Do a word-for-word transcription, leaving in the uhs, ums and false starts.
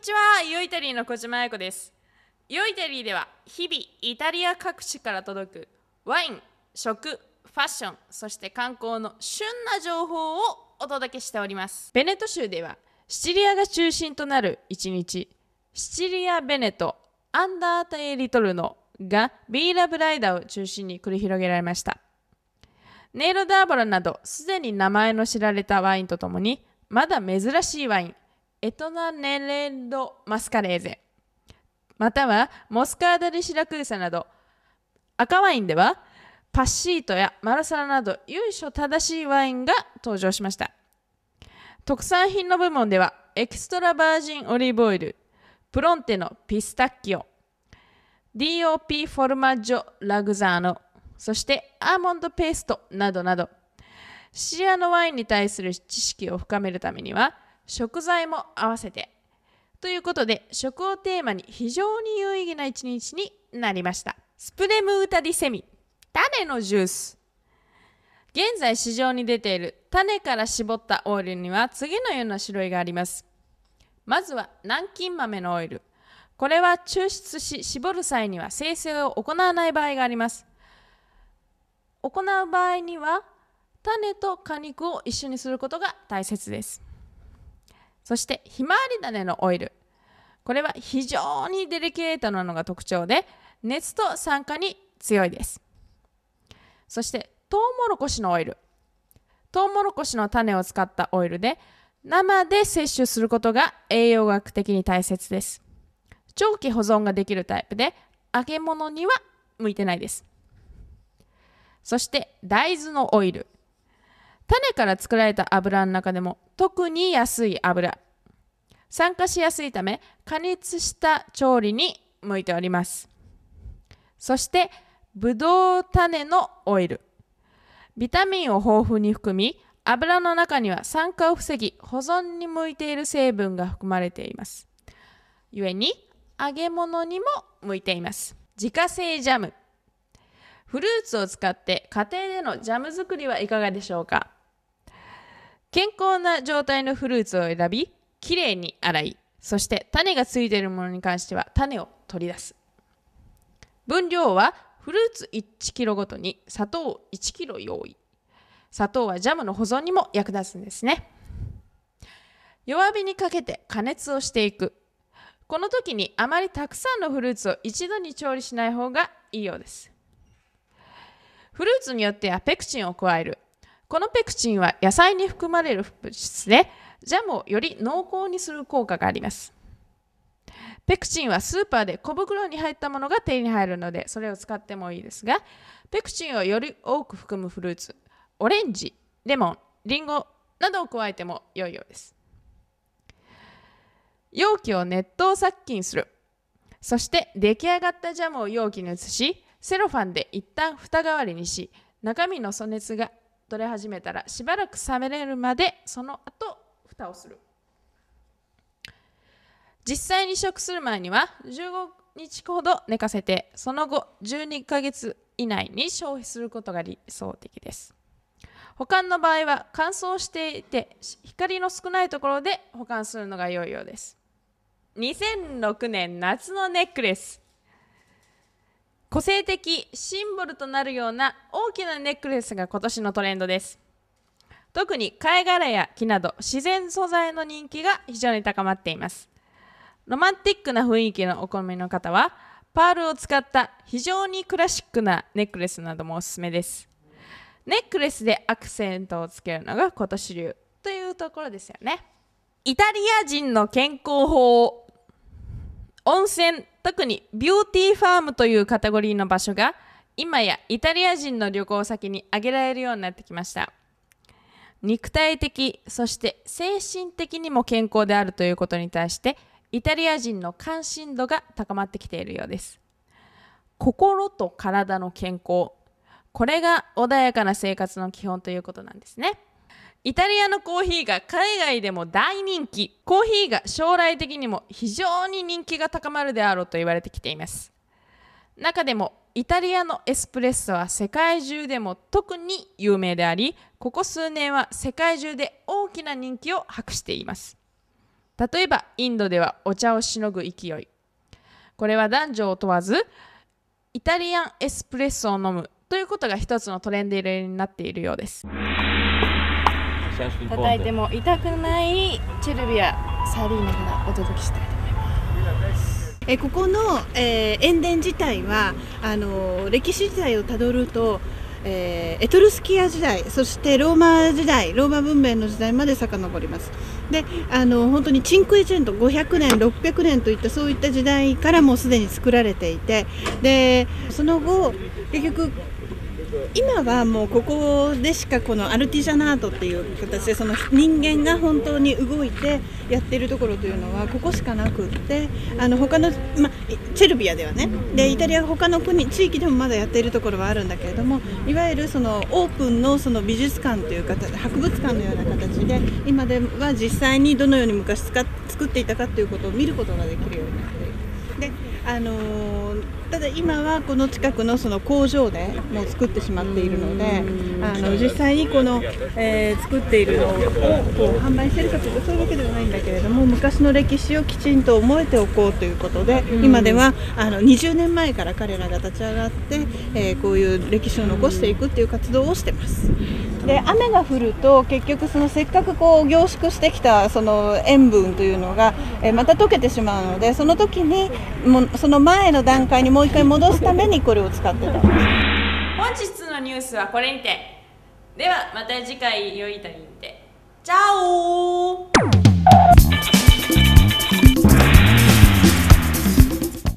にちは、イオイタリーの小島彩子です。イオイタリーでは日々イタリア各地から届くワイン、食、ファッション、そして観光の旬な情報をお届けしております。ベネト州ではシチリアが中心となるいちにち、シチリア・ベネト・アンダータエリトルノがビーラ・ブライダを中心に繰り広げられました。ネイロ・ダーボラなどすでに名前の知られたワインとともに、まだ珍しいワイン、エトナ・ネレッド・マスカレーゼ、またはモスカーダ・デ・シラクーサなど、赤ワインではパッシートやマルサラなど由緒正しいワインが登場しました。特産品の部門ではエクストラバージンオリーブオイル、プロンテのピスタッキオ、 ディーオーピー フォルマッジョ・ラグザーノ、そしてアーモンドペーストなどなど、シチリアのワインに対する知識を深めるためには食材も合わせてということで、食をテーマに非常に有意義な一日になりました。スプレムータディセミ、種のジュース。現在市場に出ている種から絞ったオイルには次のような種類があります。まずは南京豆のオイル、これは抽出し絞る際には精製を行わない場合があります。行う場合には種と果肉を一緒にすることが大切です。そしてひまわり種のオイル、これは非常にデリケートなのが特徴で、熱と酸化に強いです。そしてトウモロコシのオイル、トウモロコシの種を使ったオイルで、生で摂取することが栄養学的に大切です。長期保存ができるタイプで、揚げ物には向いてないです。そして大豆のオイル、種から作られた油の中でも特に安い油、酸化しやすいため加熱した調理に向いております。そしてブドウ種のオイル、ビタミンを豊富に含み、油の中には酸化を防ぎ保存に向いている成分が含まれています。故に揚げ物にも向いています。自家製ジャム、フルーツを使って家庭でのジャム作りはいかがでしょうか。健康な状態のフルーツを選び、きれいに洗い、そして種がついているものに関しては種を取り出す。分量はフルーツいちキロごとに砂糖をいちキロ用意。砂糖はジャムの保存にも役立つんですね。弱火にかけて加熱をしていく。この時にあまりたくさんのフルーツを一度に調理しない方がいいようです。フルーツによってはペクチンを加える。このペクチンは野菜に含まれる物質で、ジャムをより濃厚にする効果があります。ペクチンはスーパーで小袋に入ったものが手に入るので、それを使ってもいいですが、ペクチンをより多く含むフルーツ、オレンジ、レモン、リンゴなどを加えても良いようです。容器を熱湯殺菌する。そして出来上がったジャムを容器に移し、セロファンで一旦蓋代わりにし、中身の粗熱が取れ始めたらしばらく冷めれるまで、その後蓋をする。実際に試食する前にはじゅうごにちほど寝かせて、その後じゅうにかげつ以内に消費することが理想的です。保管の場合は乾燥していて光の少ないところで保管するのが良いようです。にせんろくねん夏のネックレス、個性的シンボルとなるような大きなネックレスが今年のトレンドです。特に貝殻や木など自然素材の人気が非常に高まっています。ロマンティックな雰囲気のお好みの方は、パールを使った非常にクラシックなネックレスなどもおすすめです。ネックレスでアクセントをつけるのが今年流というところですよね。イタリア人の健康法。温泉、特にビューティーファームというカテゴリーの場所が今やイタリア人の旅行先に挙げられるようになってきました。肉体的、そして精神的にも健康であるということに対してイタリア人の関心度が高まってきているようです。心と体の健康、これが穏やかな生活の基本ということなんですね。イタリアのコーヒーが海外でも大人気。コーヒーが将来的にも非常に人気が高まるであろうと言われてきています。中でもイタリアのエスプレッソは世界中でも特に有名であり、ここ数年は世界中で大きな人気を博しています。例えばインドではお茶をしのぐ勢い、これは男女を問わずイタリアンエスプレッソを飲むということが一つのトレンドになっているようです。叩いても痛くないチェルビアサリーナからお届けしたいと思います。えここの、えー、塩田自体はあの歴史時代をたどると、えー、エトルスキア時代、そしてローマ時代、ローマ文明の時代まで遡ります。で、あの本当にチンクエチェントごひゃくねんろっぴゃくねんといったそういった時代からもうすでに作られていて、でその後結局今はもうここでしかこのアルティジャナートっていう形でその人間が本当に動いてやっているところというのはここしかなくって、あの他の、ま、チェルビアではね、でイタリア他の国地域でもまだやっているところはあるんだけれども、いわゆるそのオープンのその美術館という形、博物館のような形で今では実際にどのように昔使っ作っていたかということを見ることができるようになっている。であのー、ただ今はこの近くのその工場でもう作ってしまっているので、あの実際にこの、えー、作っているのをこう販売しているかというとそういうわけではないんだけれども、昔の歴史をきちんと覚えておこうということで今ではあのにじゅうねんまえから彼らが立ち上がって、えー、こういう歴史を残していくという活動をしています。で雨が降ると結局そのせっかくこう凝縮してきたその塩分というのがまた溶けてしまうので、その時にもその前の段階にもう一回戻すためにこれを使ってたんです。本日のニュースはこれにて。ではまた次回よい旅にて。チャオー。